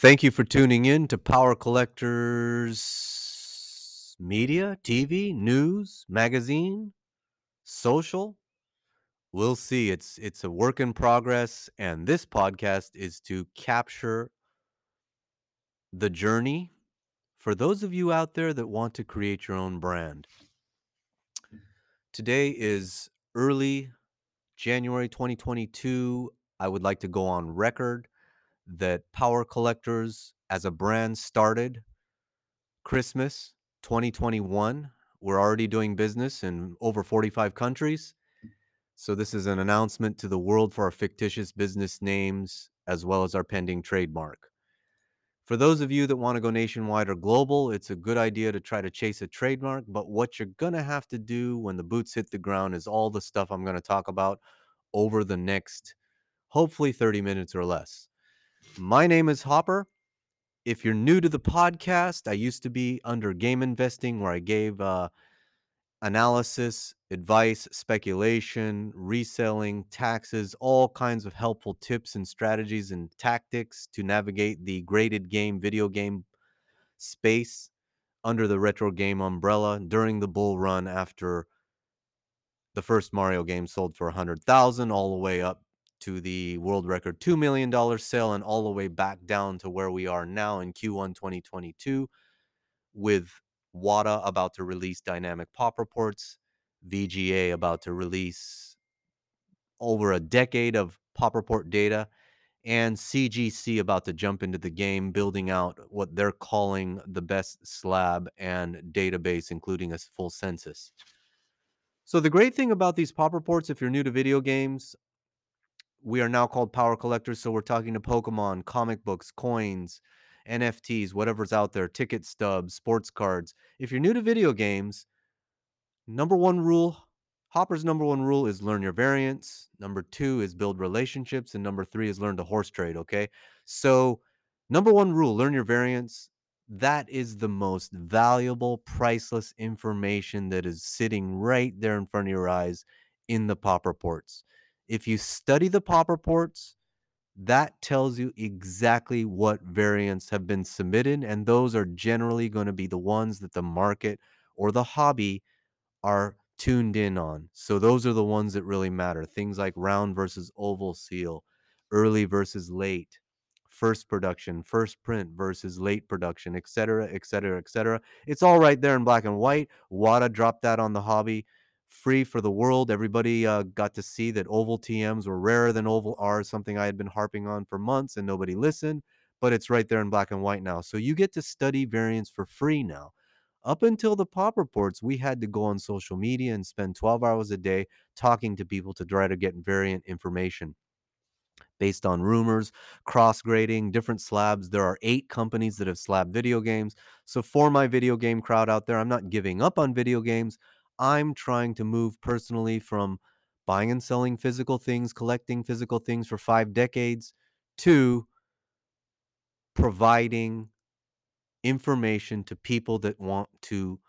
Thank you for tuning in to Power Collectors Media, TV, News, Magazine, Social. We'll see. It's a work in progress, and this podcast is to capture the journey for those of you out there that want to create your own brand. Today is early January 2022. I would like to go on record that Power Collectors as a brand started Christmas 2021. We're already doing business in over 45 countries. So this is an announcement to the world for our fictitious business names as well as our pending trademark. For those of you that want to go nationwide or global, it's a good idea to try to chase a trademark, but what you're going to have to do when the boots hit the ground is all the stuff I'm going to talk about over the next, hopefully, 30 minutes or less. My name is Hopper. If you're new to the podcast, I used to be under game investing where I gave analysis, advice, speculation, reselling, taxes, all kinds of helpful tips and strategies and tactics to navigate the graded game, video game space under the retro game umbrella during the bull run after the first Mario game sold for $100,000 all the way up to the world record $2 million sale and all the way back down to where we are now in Q1 2022 with WATA about to release dynamic pop reports, VGA about to release over a decade of pop report data, and CGC about to jump into the game, building out what they're calling the best slab and database, including a full census. So the great thing about these pop reports, if you're new to video games, we are now called Power Collectors, so we're talking to Pokemon, comic books, coins, NFTs, whatever's out there, ticket stubs, sports cards. If you're new to video games, number one rule, Hopper's number one rule is learn your variants. Number two is build relationships. And number three is learn to horse trade, okay? So number one rule, learn your variants. That is the most valuable, priceless information that is sitting right there in front of your eyes in the pop reports. If you study the pop reports, that tells you exactly what variants have been submitted, and those are generally going to be the ones that the market or the hobby are tuned in on. So those are the ones that really matter. Things like round versus oval seal, early versus late, first production, first print versus late production, et cetera, et cetera, et cetera. It's all right there in black and white. WATA dropped that on the hobby. Free for the world. Everybody got to see that oval TMs were rarer than oval Rs, something I had been harping on for months and nobody listened, but it's right there in black and white now. So you get to study variants for free now. Up until the pop reports, we had to go on social media and spend 12 hours a day talking to people to try to get variant information based on rumors, cross-grading, different slabs. There are 8 companies that have slabbed video games. So for my video game crowd out there, I'm not giving up on video games. I'm trying to move personally from buying and selling physical things, collecting physical things for 5 decades, to providing information to people that want to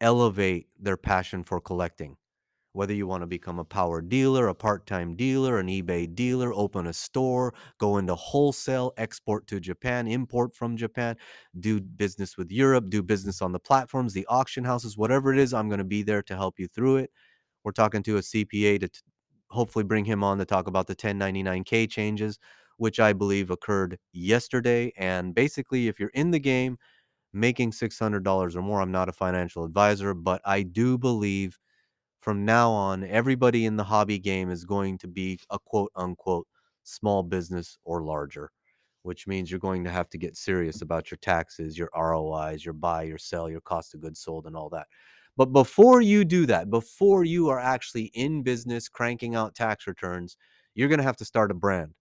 elevate their passion for collecting. Whether you want to become a power dealer, a part-time dealer, an eBay dealer, open a store, go into wholesale, export to Japan, import from Japan, do business with Europe, do business on the platforms, the auction houses, whatever it is, I'm going to be there to help you through it. We're talking to a CPA to hopefully bring him on to talk about the 1099K changes, which I believe occurred yesterday. And basically, if you're in the game, making $600 or more, I'm not a financial advisor, but I do believe from now on, everybody in the hobby game is going to be a quote-unquote small business or larger, which means you're going to have to get serious about your taxes, your ROIs, your buy, your sell, your cost of goods sold, and all that. But before you do that, before you are actually in business cranking out tax returns, you're going to have to start a brand,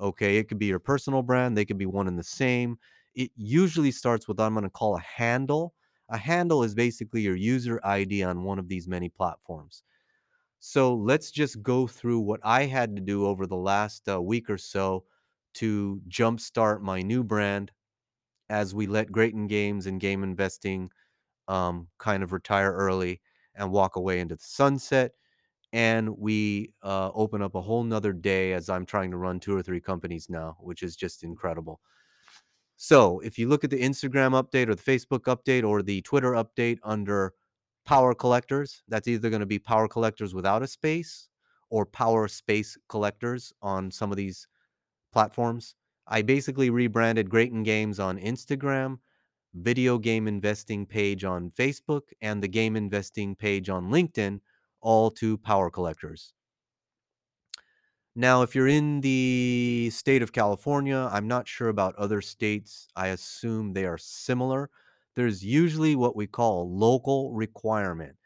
okay? It could be your personal brand. They could be one and the same. It usually starts with what I'm going to call a handle. A handle is basically your user ID on one of these many platforms. So let's just go through what I had to do over the last week or so to jumpstart my new brand as we let Grayton Games and Game Investing kind of retire early and walk away into the sunset. And we open up a whole nother day as I'm trying to run 2 or 3 companies now, which is just incredible. So if you look at the Instagram update or the Facebook update or the Twitter update under Power Collectors, that's either going to be Power Collectors without a space or Power Space Collectors on some of these platforms. I basically rebranded Grayton Games on Instagram, Video Game Investing page on Facebook, and the Game Investing page on LinkedIn, all to Power Collectors. Now, if you're in the state of California, I'm not sure about other states. I assume they are similar. There's usually what we call a local requirement.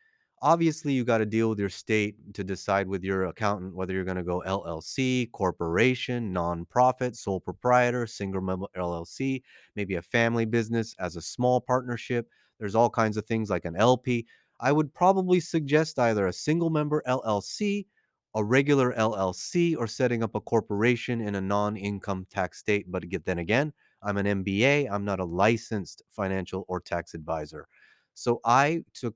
Obviously, you got to deal with your state to decide with your accountant whether you're going to go LLC, corporation, nonprofit, sole proprietor, single member LLC, maybe a family business as a small partnership. There's all kinds of things like an LP. I would probably suggest either a single member LLC, a regular LLC, or setting up a corporation in a non-income tax state. But then again, I'm an MBA. I'm not a licensed financial or tax advisor. So I took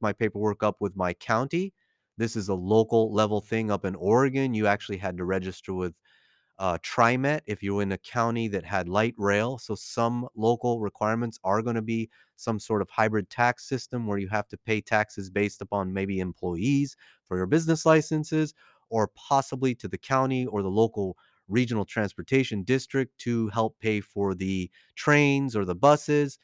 my paperwork up with my county. This is a local level thing up in Oregon. You actually had to register with TriMet if you were in a county that had light rail. So some local requirements are going to be some sort of hybrid tax system where you have to pay taxes based upon maybe employees for your business licenses, or possibly to the county or the local regional transportation district to help pay for the trains or the buses.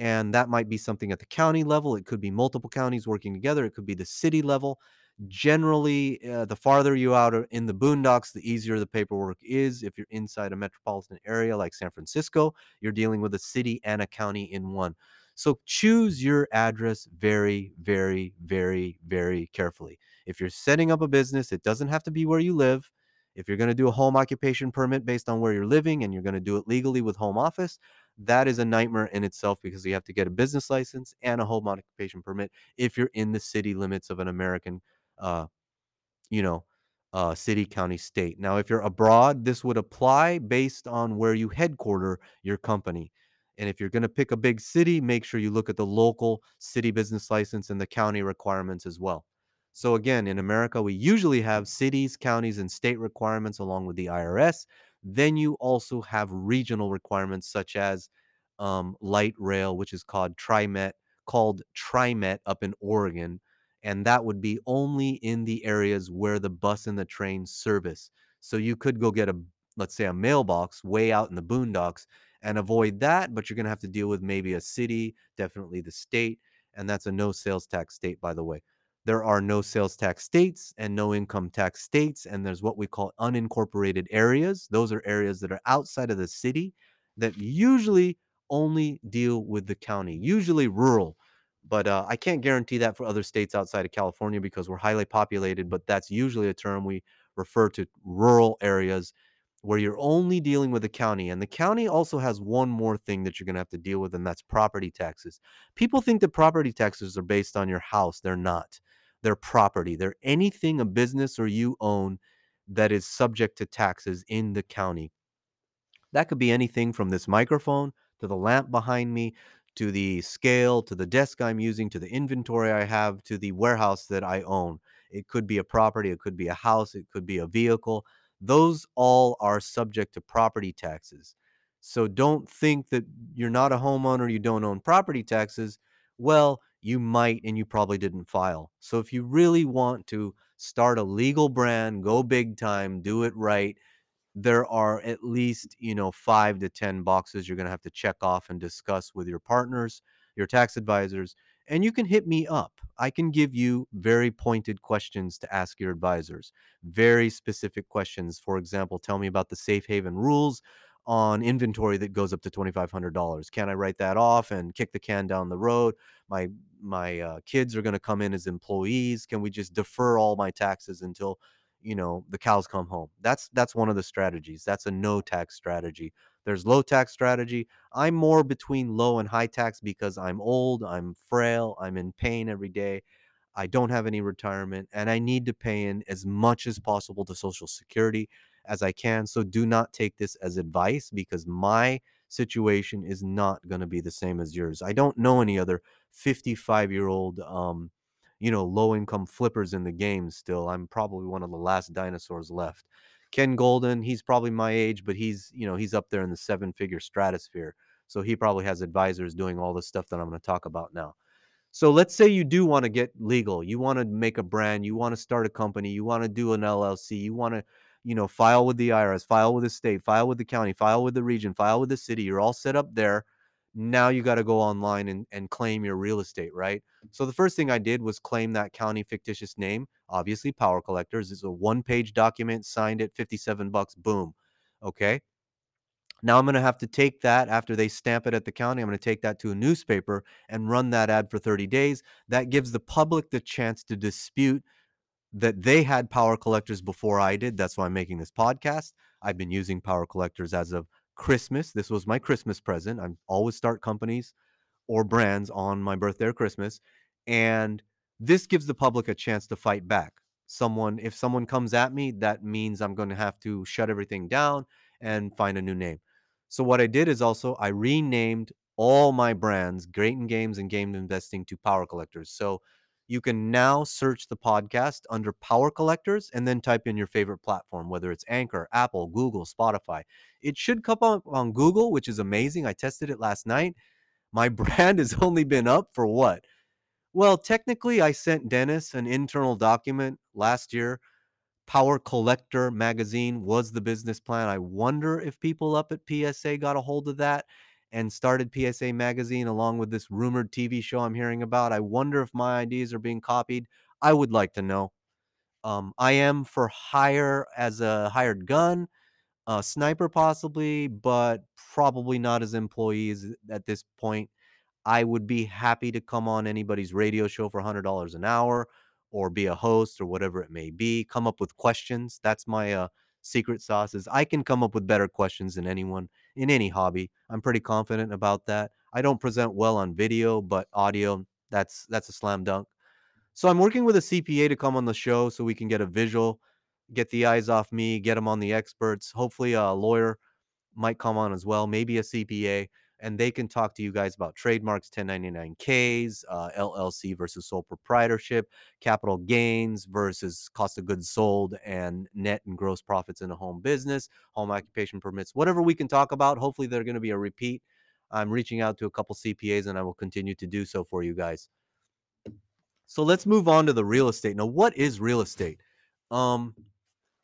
And that might be something at the county level. It could be multiple counties working together. It could be the city level. Generally, the farther you out in the boondocks, the easier the paperwork is. If you're inside a metropolitan area like San Francisco, you're dealing with a city and a county in one. So choose your address very, very, very, very carefully. If you're setting up a business, it doesn't have to be where you live. If you're going to do a home occupation permit based on where you're living and you're going to do it legally with home office, that is a nightmare in itself because you have to get a business license and a home occupation permit if you're in the city limits of an American, city, county, state. Now, if you're abroad, this would apply based on where you headquarter your company. And if you're going to pick a big city, make sure you look at the local city business license and the county requirements as well. So again, in America, we usually have cities, counties, and state requirements along with the IRS. Then you also have regional requirements such as light rail, which is called TriMet up in Oregon. And that would be only in the areas where the bus and the train service. So you could go get let's say a mailbox way out in the boondocks and avoid that, but you're going to have to deal with maybe a city, definitely the state. And that's a no sales tax state, by the way. There are no sales tax states and no income tax states, and there's what we call unincorporated areas. Those are areas that are outside of the city that usually only deal with the county, usually rural. But I can't guarantee that for other states outside of California because we're highly populated, but that's usually a term we refer to, rural areas where you're only dealing with the county. And the county also has one more thing that you're going to have to deal with, and that's property taxes. People think that property taxes are based on your house. They're not. Their property, they're anything a business or you own that is subject to taxes in the county. That could be anything from this microphone to the lamp behind me, to the scale, to the desk I'm using, to the inventory I have, to the warehouse that I own. It could be a property, it could be a house, it could be a vehicle. Those all are subject to property taxes. So don't think that you're not a homeowner, you don't own property taxes. Well, you might, and you probably didn't file. So if you really want to start a legal brand, go big time, do it right, there are at least, 5 to 10 boxes you're going to have to check off and discuss with your partners, your tax advisors, and you can hit me up. I can give you very pointed questions to ask your advisors, very specific questions. For example, tell me about the safe haven rules on inventory that goes up to $2,500. Can I write that off and kick the can down the road? My kids are going to come in as employees. Can we just defer all my taxes until, the cows come home? That's one of the strategies. That's a no tax strategy. There's low tax strategy. I'm more between low and high tax because I'm old, I'm frail, I'm in pain every day. I don't have any retirement, and I need to pay in as much as possible to Social Security as I can. So do not take this as advice because my situation is not going to be the same as yours. I don't know any other 55-year-old, low-income flippers in the game still. I'm probably one of the last dinosaurs left. Ken Golden, he's probably my age, but he's, you know, he's up there in the seven-figure stratosphere. So he probably has advisors doing all the stuff that I'm going to talk about now. So let's say you do want to get legal. You want to make a brand. You want to start a company. You want to do an LLC. You want to, you know, file with the IRS, file with the state, file with the county, file with the region, file with the city. You're all set up there. Now you got to go online and claim your real estate, right? So the first thing I did was claim that county fictitious name, obviously Power Collectors. It's a one-page document, signed it, $57, boom. Okay. Now I'm going to have to take that after they stamp it at the county. I'm going to take that to a newspaper and run that ad for 30 days. That gives the public the chance to dispute that they had Power Collectors before I did. That's why I'm making this podcast. I've been using Power Collectors as of Christmas. This was my Christmas present. I always start companies or brands on my birthday or Christmas. And this gives the public a chance to fight back. Someone, if someone comes at me, that means I'm going to have to shut everything down and find a new name. So what I did is also I renamed all my brands, Grayton Games and Game Investing, to Power Collectors. So you can now search the podcast under Power Collectors and then type in your favorite platform, whether it's Anchor, Apple, Google, Spotify. It should come up on Google, which is amazing. I tested it last night. My brand has only been up for what? Well, technically, I sent Dennis an internal document last year. Power Collector magazine was the business plan. I wonder if people up at PSA got a hold of that and started PSA magazine along with this rumored TV show I'm hearing about. I wonder if my ideas are being copied. I would like to know. I am for hire as a hired gun, a sniper possibly, but probably not as employees at this point. I would be happy to come on anybody's radio show for $100 an hour, or be a host, or whatever it may be. Come up with questions. That's my secret sauce, is I can come up with better questions than anyone in any hobby. I'm pretty confident about that. I don't present well on video, but audio, that's a slam dunk. So I'm working with a CPA to come on the show so we can get a visual, get the eyes off me, get them on the experts. Hopefully a lawyer might come on as well, maybe a CPA, and they can talk to you guys about trademarks, 1099Ks, LLC versus sole proprietorship, capital gains versus cost of goods sold, and net and gross profits in a home business, home occupation permits, whatever we can talk about. Hopefully they're going to be a repeat. I'm reaching out to a couple CPAs, and I will continue to do so for you guys. So let's move on to the real estate. Now, what is real estate?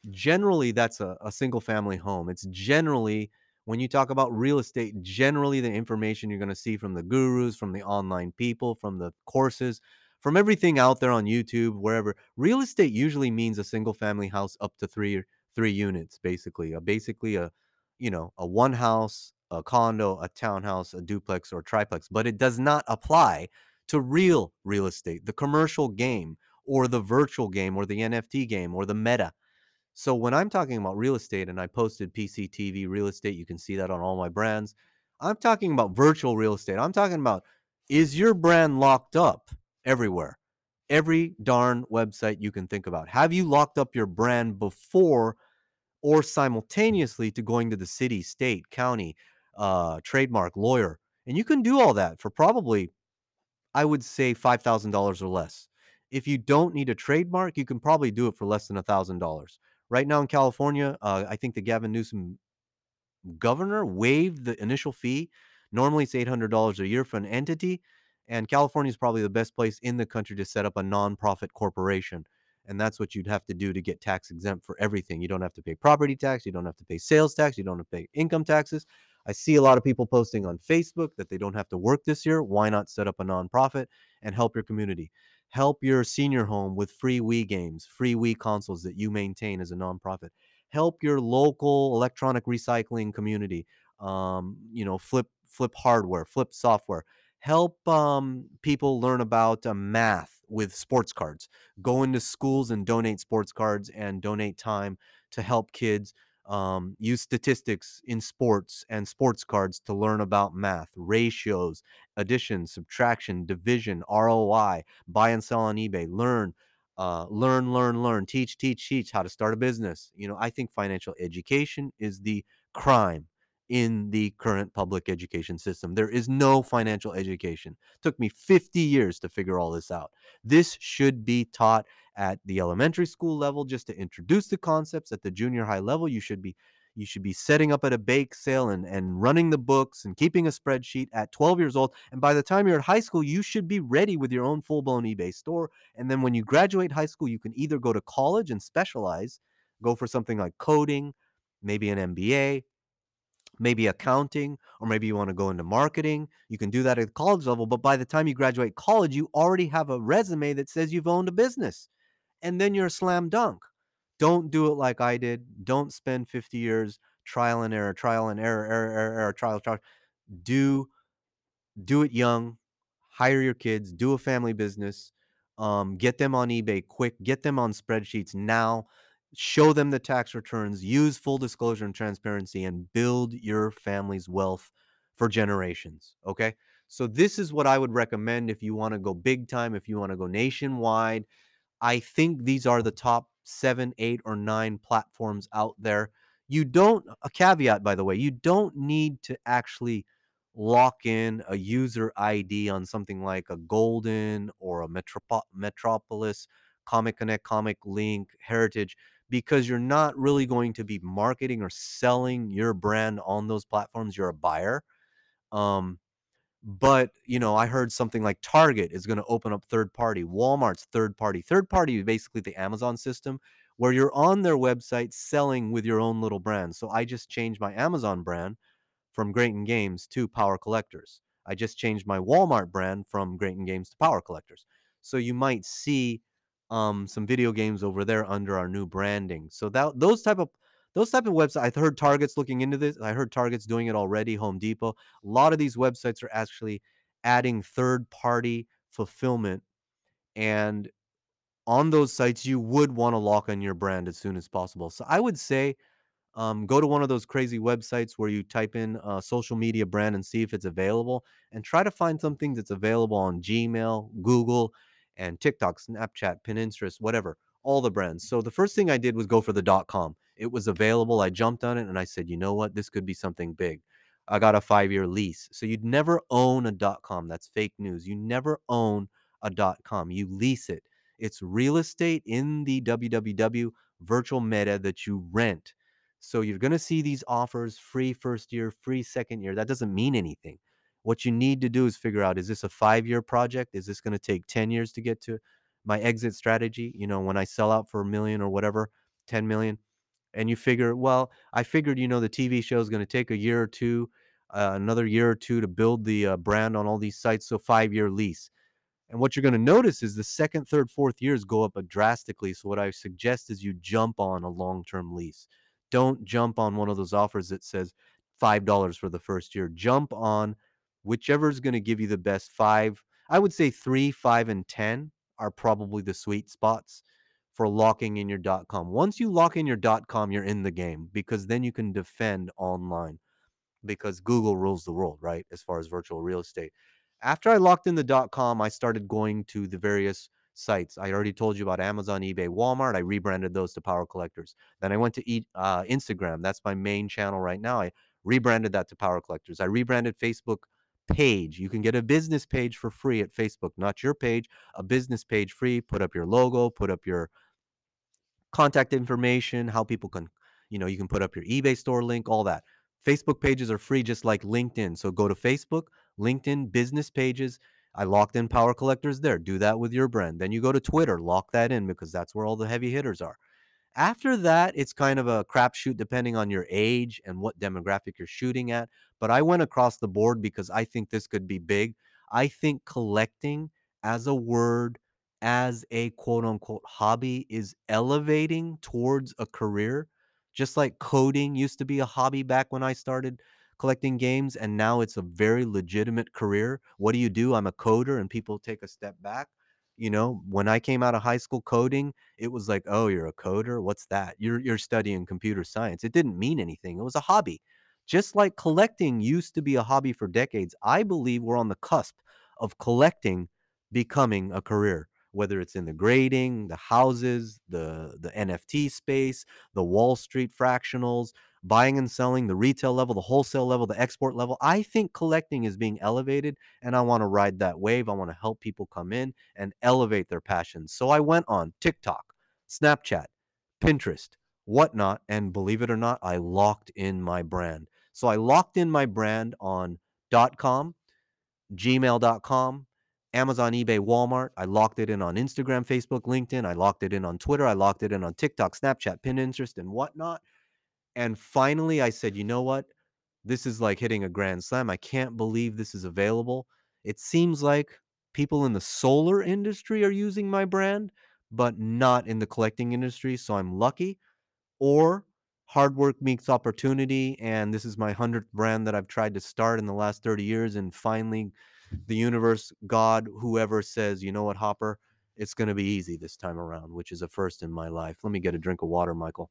Generally, that's a single-family home. It's generally... when you talk about real estate, generally the information you're going to see from the gurus, from the online people, from the courses, from everything out there on YouTube, wherever, real estate usually means a single family house up to three units, basically a, you know, a one house, a condo, a townhouse, a duplex, or a triplex. But it does not apply to real estate, the commercial game, or the virtual game, or the NFT game, or the meta. So when I'm talking about real estate, and I posted PCTV real estate, you can see that on all my brands. I'm talking about virtual real estate. I'm talking about, is your brand locked up everywhere? Every darn website you can think about. Have you locked up your brand before or simultaneously to going to the city, state, county, trademark, lawyer? And you can do all that for probably, I would say, $5,000 or less. If you don't need a trademark, you can probably do it for less than $1,000. Right now in California, I think the Gavin Newsom governor waived the initial fee. Normally it's $800 a year for an entity. And California is probably the best place in the country to set up a nonprofit corporation. And that's what you'd have to do to get tax exempt for everything. You don't have to pay property tax. You don't have to pay sales tax. You don't have to pay income taxes. I see a lot of people posting on Facebook that they don't have to work this year. Why not set up a nonprofit and help your community? Help your senior home with free Wii games, free Wii consoles that you maintain as a nonprofit. Help your local electronic recycling community. You know, flip hardware, flip software. Help people learn about math with sports cards. Go into schools and donate sports cards and donate time to help kids use statistics in sports and sports cards to learn about math, ratios, addition, subtraction, division, ROI, buy and sell on eBay, learn, teach how to start a business. You know, I think financial education is the crime in the current public education system. There is no financial education. It took me 50 years to figure all this out. This should be taught at the elementary school level, just to introduce the concepts. At the junior high level, you should be setting up at a bake sale and running the books and keeping a spreadsheet at 12 years old. And by the time you're at high school, you should be ready with your own full-blown eBay store. And then when you graduate high school, you can either go to college and specialize, go for something like coding, maybe an MBA, maybe accounting, or maybe you want to go into marketing. You can do that at the college level. But by the time you graduate college, you already have a resume that says you've owned a business. And then you're a slam dunk. Don't do it like I did. Don't spend 50 years trial and error. Do it young. Hire your kids. Do a family business. Get them on eBay quick. Get them on spreadsheets now. Show them the tax returns. Use full disclosure and transparency and build your family's wealth for generations. Okay? So this is what I would recommend if you want to go big time, if you want to go nationwide. I think these are the top 7, 8, or 9 platforms out there. You don't, a caveat, by the way, you don't need to actually lock in a user ID on something like a Golden or a Metropolis, Comic Connect, Comic Link, Heritage, because you're not really going to be marketing or selling your brand on those platforms. You're a buyer. But, you know, I heard something like Target is going to open up third party, Walmart's third party. Third party is basically the Amazon system where you're on their website selling with your own little brand. So I just changed my Amazon brand from Grayton Games to Power Collectors. I just changed my Walmart brand from Grayton Games to Power Collectors. So you might see some video games over there under our new branding. So that those type of websites, I heard Target's looking into this. I heard Target's doing it already, Home Depot. A lot of these websites are actually adding third-party fulfillment. And on those sites, you would want to lock on your brand as soon as possible. So I would say go to one of those crazy websites where you type in social media brand and see if it's available. And try to find something that's available on Gmail, Google, and TikTok, Snapchat, Pinterest, whatever. All the brands. So the first thing I did was go for the .com. It was available. I jumped on it and I said, you know what? This could be something big. I got a 5-year lease. So you'd never own a .com. That's fake news. You never own a .com. You lease it. It's real estate in the www virtual meta that you rent. So you're going to see these offers, free first year, free second year. That doesn't mean anything. What you need to do is figure out, is this a 5-year project? Is this going to take 10 years to get to my exit strategy? You know, when I sell out for $1 million or whatever, 10 million, and you figure, well, I figured, you know, the TV show is going to take a year or two, another year or two to build the brand on all these sites. So 5-year lease. And what you're going to notice is the second, third, fourth years go up drastically. So what I suggest is you jump on a long-term lease. Don't jump on one of those offers that says $5 for the first year. Jump on whichever is going to give you the best 5. I would say 3, 5, and 10. Are probably the sweet spots for locking in your .com. Once you lock in your .com, you're in the game, because then you can defend online, because Google rules the world, right? As far as virtual real estate. After I locked in the .com, I started going to the various sites. I already told you about Amazon, eBay, Walmart. I rebranded those to Power Collectors. Then I went to Instagram. That's my main channel right now. I rebranded that to Power Collectors. I rebranded Facebook page. You can get a business page for free at Facebook, not your page, a business page free. Put up your logo, put up your contact information, how people can, you know, you can put up your eBay store link, all that. Facebook pages are free, just like LinkedIn. So go to Facebook, LinkedIn, business pages. I locked in Power Collectors there. Do that with your brand. Then you go to Twitter, lock that in, because that's where all the heavy hitters are. After that, it's kind of a crapshoot depending on your age and what demographic you're shooting at. But I went across the board because I think this could be big. I think collecting as a word, as a quote-unquote hobby, is elevating towards a career. Just like coding used to be a hobby back when I started collecting games, and now it's a very legitimate career. What do you do? I'm a coder, and people take a step back. You know, when I came out of high school coding, it was like, oh, you're a coder? What's that? You're studying computer science. It didn't mean anything. It was a hobby. Just like collecting used to be a hobby for decades, I believe we're on the cusp of collecting becoming a career. whether it's in the grading, the houses, the NFT space, the Wall Street fractionals, buying and selling, the retail level, the wholesale level, the export level. I think collecting is being elevated, and I want to ride that wave. I want to help people come in and elevate their passions. So I went on TikTok, Snapchat, Pinterest, whatnot, and believe it or not, I locked in my brand. So I locked in my brand on .com, gmail.com, Amazon, eBay, Walmart. I locked it in on Instagram, Facebook, LinkedIn. I locked it in on Twitter. I locked it in on TikTok, Snapchat, Pinterest, and whatnot. And finally, I said, you know what? This is like hitting a grand slam. I can't believe this is available. It seems like people in the solar industry are using my brand, but not in the collecting industry. So I'm lucky, or hard work meets opportunity. And this is my 100th brand that I've tried to start in the last 30 years. And finally, the universe, God, whoever says, you know what, Hopper, it's going to be easy this time around, which is a first in my life. Let me get a drink of water, Michael.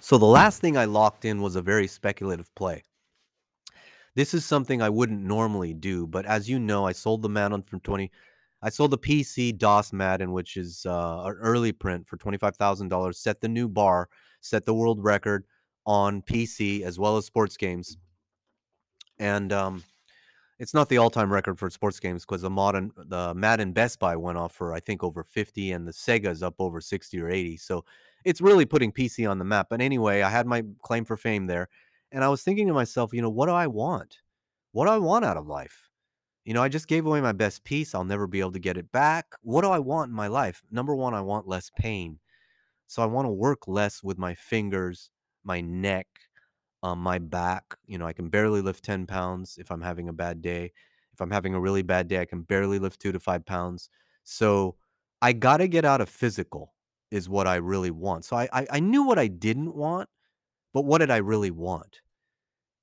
So the last thing I locked in was a very speculative play. This is something I wouldn't normally do, but as you know, I sold the Madden from 20. I sold the PC DOS Madden, which is an early print, for $25,000. Set the new bar, set the world record on PC as well as sports games. And it's not the all-time record for sports games, because the Madden Best Buy went off for I think over 50, and the Sega's up over 60 or 80. So it's really putting PC on the map. But anyway, I had my claim for fame there. And I was thinking to myself, you know, what do I want? What do I want out of life? You know, I just gave away my best piece. I'll never be able to get it back. What do I want in my life? Number one, I want less pain. So I want to work less with my fingers, my neck, my back. You know, I can barely lift 10 pounds if I'm having a bad day. If I'm having a really bad day, I can barely lift 2 to 5 pounds. So I got to get out of physical is what I really want. So I knew what I didn't want. But what did I really want?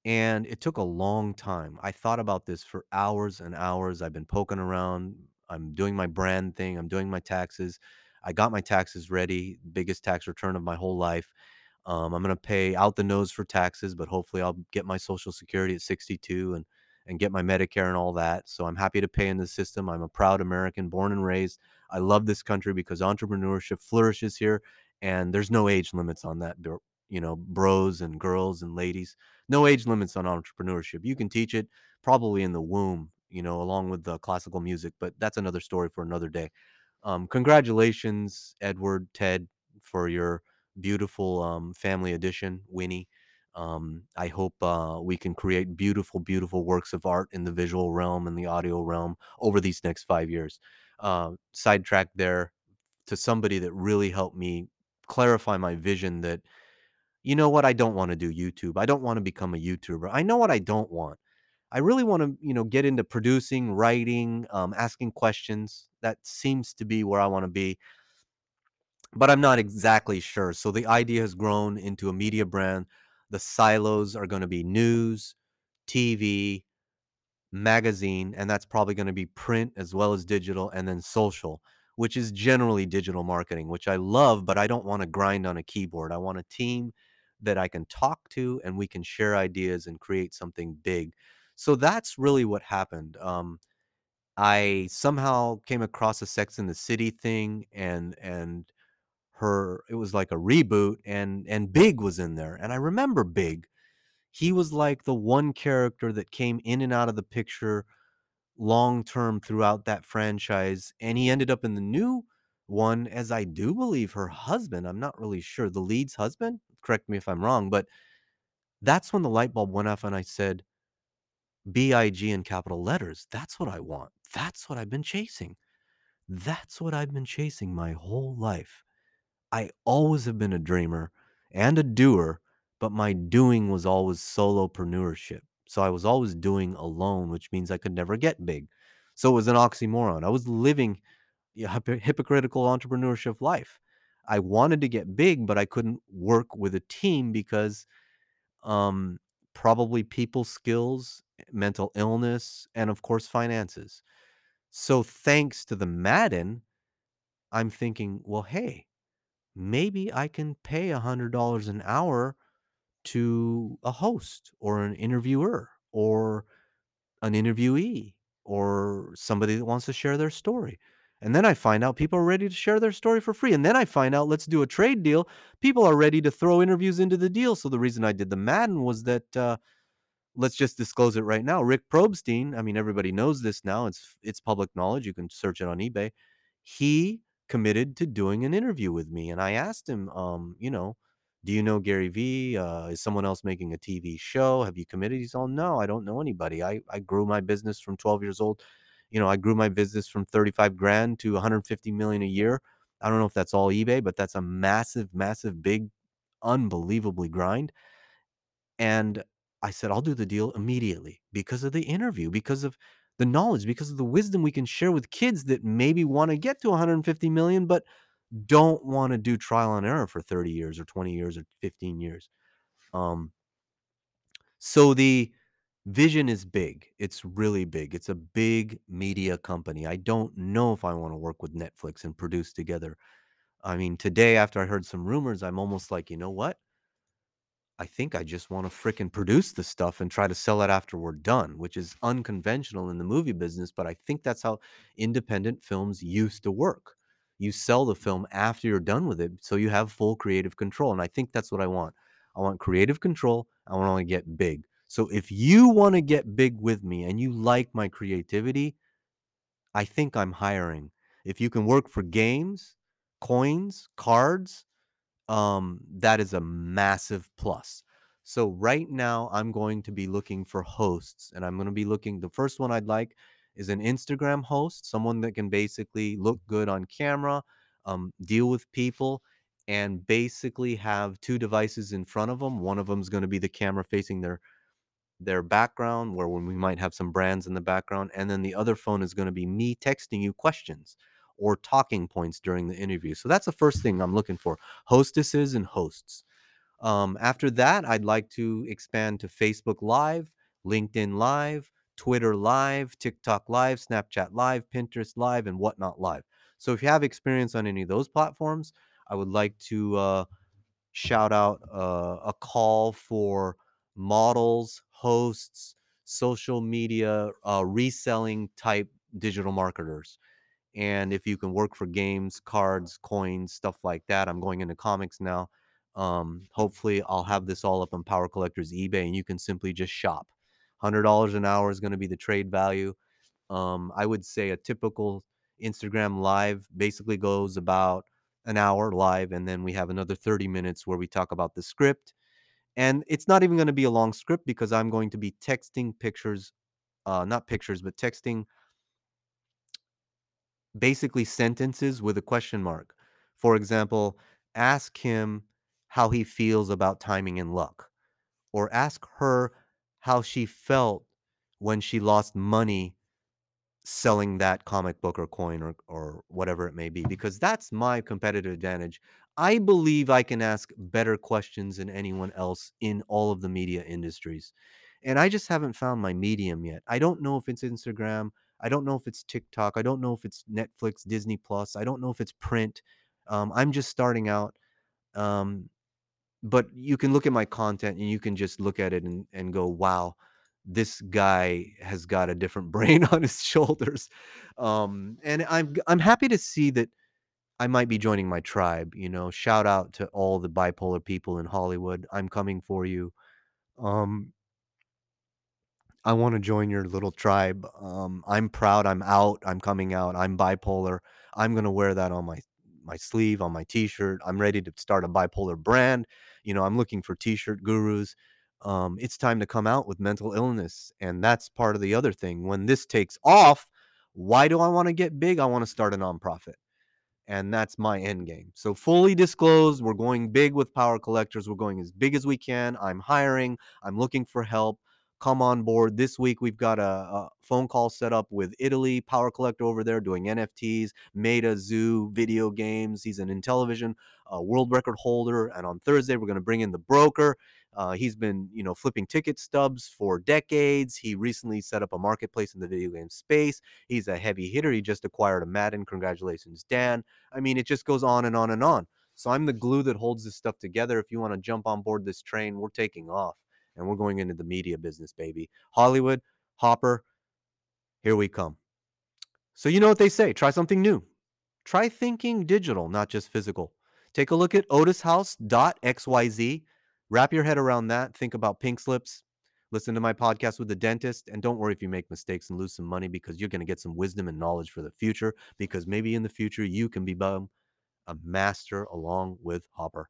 And it took a long time. I thought about this for hours and hours. I've been poking around. I'm doing my brand thing. I'm doing my taxes. I got my taxes ready. Biggest tax return of my whole life. I'm going to pay out the nose for taxes, but hopefully I'll get my Social Security at 62 and get my Medicare and all that. So I'm happy to pay in the system. I'm a proud American, born and raised. I love this country because entrepreneurship flourishes here, and there's no age limits on that. You know, bros and girls and ladies, no age limits on entrepreneurship. You can teach it probably in the womb, you know, along with the classical music, but that's another story for another day. Congratulations, Edward, Ted, for your beautiful family edition, Winnie. I hope we can create beautiful, beautiful works of art in the visual realm and the audio realm over these next 5 years. Sidetrack there to somebody that really helped me clarify my vision that, you know what? I don't want to do YouTube. I don't want to become a YouTuber. I know what I don't want. I really want to, you know, get into producing, writing, asking questions. That seems to be where I want to be, but I'm not exactly sure. So the idea has grown into a media brand. The silos are going to be news, TV, magazine, and that's probably going to be print as well as digital, and then social, which is generally digital marketing, which I love, but I don't want to grind on a keyboard. I want a team that I can talk to, and we can share ideas and create something big. So that's really what happened. I somehow came across a Sex and the City thing, and it was like a reboot, and Big was in there. And I remember Big. He was like the one character that came in and out of the picture long-term throughout that franchise. And he ended up in the new one as, I do believe, her husband. I'm not really sure. The lead's husband? Correct me if I'm wrong, but that's when the light bulb went off and I said, B.I.G. in capital letters. That's what I want. That's what I've been chasing. That's what I've been chasing my whole life. I always have been a dreamer and a doer, but my doing was always solopreneurship. So I was always doing alone, which means I could never get big. So it was an oxymoron. I was living a hypocritical entrepreneurship life. I wanted to get big, but I couldn't work with a team because probably people skills, mental illness, and of course, finances. So thanks to the Madden, I'm thinking, well, hey, maybe I can pay $100 an hour to a host or an interviewer or an interviewee or somebody that wants to share their story. And then I find out people are ready to share their story for free. And then I find out, let's do a trade deal. People are ready to throw interviews into the deal. So the reason I did the Madden was that, let's just disclose it right now. Rick Probstein, I mean, everybody knows this now. It's public knowledge. You can search it on eBay. He committed to doing an interview with me. And I asked him, you know, do you know Gary Vee? Is someone else making a TV show? Have you committed? He's all, no, I don't know anybody. I grew my business from 12 years old. You know, I grew my business from 35 grand to 150 million a year. I don't know if that's all eBay, but that's a massive, massive, big, unbelievably grind. And I said, I'll do the deal immediately because of the interview, because of the knowledge, because of the wisdom we can share with kids that maybe want to get to 150 million, but don't want to do trial and error for 30 years or 20 years or 15 years. So the vision is big. It's really big. It's a big media company. I don't know if I want to work with Netflix and produce together. I mean, today, after I heard some rumors, I'm almost like, you know what? I think I just want to frickin' produce the stuff and try to sell it after we're done, which is unconventional in the movie business. But I think that's how independent films used to work. You sell the film after you're done with it, so you have full creative control. And I think that's what I want. I want creative control. I want to get big. So if you want to get big with me and you like my creativity, I think I'm hiring. If you can work for games, coins, cards, that is a massive plus. So right now I'm going to be looking for hosts, and I'm going to be looking. The first one I'd like is an Instagram host, someone that can basically look good on camera, deal with people, and basically have two devices in front of them. One of them is going to be the camera facing their background, where when we might have some brands in the background, and then the other phone is going to be me texting you questions or talking points during the interview. So that's the first thing I'm looking for, hostesses and hosts. After that, I'd like to expand to Facebook Live, LinkedIn Live, Twitter Live, TikTok Live, Snapchat Live, Pinterest Live, and Whatnot Live. So if you have experience on any of those platforms, I would like to shout out a call for models, hosts, social media, reselling type digital marketers. And if you can work for games, cards, coins, stuff like that. I'm going into comics now. Hopefully I'll have this all up on Power Collectors eBay, and you can simply just shop. $100 an hour is going to be the trade value. I would say a typical Instagram live basically goes about an hour live, and then we have another 30 minutes where we talk about the script. And it's not even going to be a long script because I'm going to be texting pictures, not pictures, but texting basically sentences with a question mark. For example, ask him how he feels about timing and luck, or ask her how she felt when she lost money selling that comic book or coin or whatever it may be, because that's my competitive advantage. I believe I can ask better questions than anyone else in all of the media industries. And I just haven't found my medium yet. I don't know if it's Instagram. I don't know if it's TikTok. I don't know if it's Netflix, Disney Plus. I don't know if it's print. I'm just starting out. But you can look at my content and you can just look at it and go, wow, this guy has got a different brain on his shoulders. And I'm happy to see that I might be joining my tribe. You know, shout out to all the bipolar people in Hollywood. I'm coming for you. I want to join your little tribe. I'm proud. I'm out. I'm coming out. I'm bipolar. I'm going to wear that on my sleeve, on my t-shirt. I'm ready to start a bipolar brand. You know, I'm looking for t-shirt gurus. It's time to come out with mental illness. And that's part of the other thing. When this takes off, why do I want to get big? I want to start a nonprofit. And that's my end game. So fully disclosed, we're going big with Power Collectors. We're going as big as we can. I'm hiring. I'm looking for help. Come on board. This week, we've got a phone call set up with Italy, Power Collector over there doing NFTs, MetaZoo, video games. He's an Intellivision world record holder. And on Thursday, we're going to bring in the broker. He's been, you know, flipping ticket stubs for decades. He recently set up a marketplace in the video game space. He's a heavy hitter. He just acquired a Madden. Congratulations, Dan. I mean, it just goes on and on and on. So I'm the glue that holds this stuff together. If you want to jump on board this train, we're taking off. And we're going into the media business, baby. Hollywood, Hopper, Here we come. So you know what they say, try something new. Try thinking digital, not just physical. Take a look at otishouse.xyz. Wrap your head around that. Think about pink slips. Listen to my podcast with the dentist. And don't worry if you make mistakes and lose some money, because you're going to get some wisdom and knowledge for the future, because maybe in the future you can become a master along with Hopper.